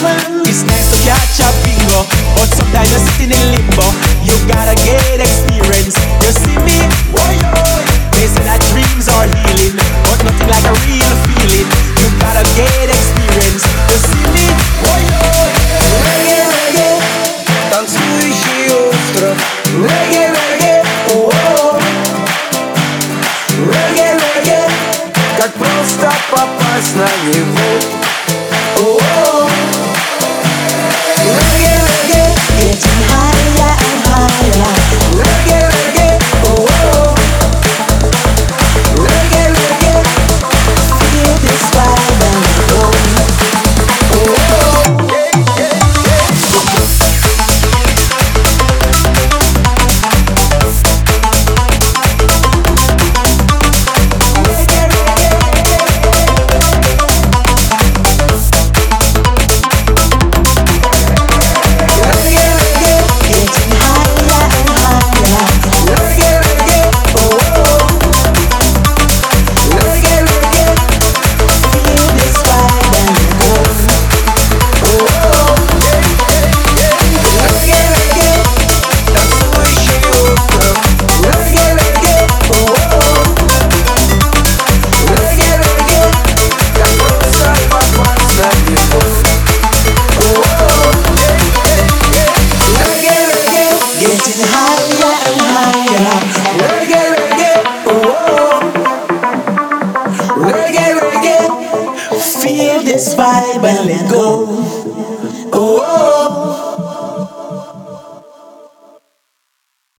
demon. It's nice to catch a bingo, but sometimes you're sitting in limbo. You gotta get experience. You see me? Boy. They say that dreams are healing, but nothing like a real feeling. You gotta get experience. You see me? Boy. Reggae, танцующий остров. Reggae, о-о-о. Reggae, как просто попасть на него. Oh, oh.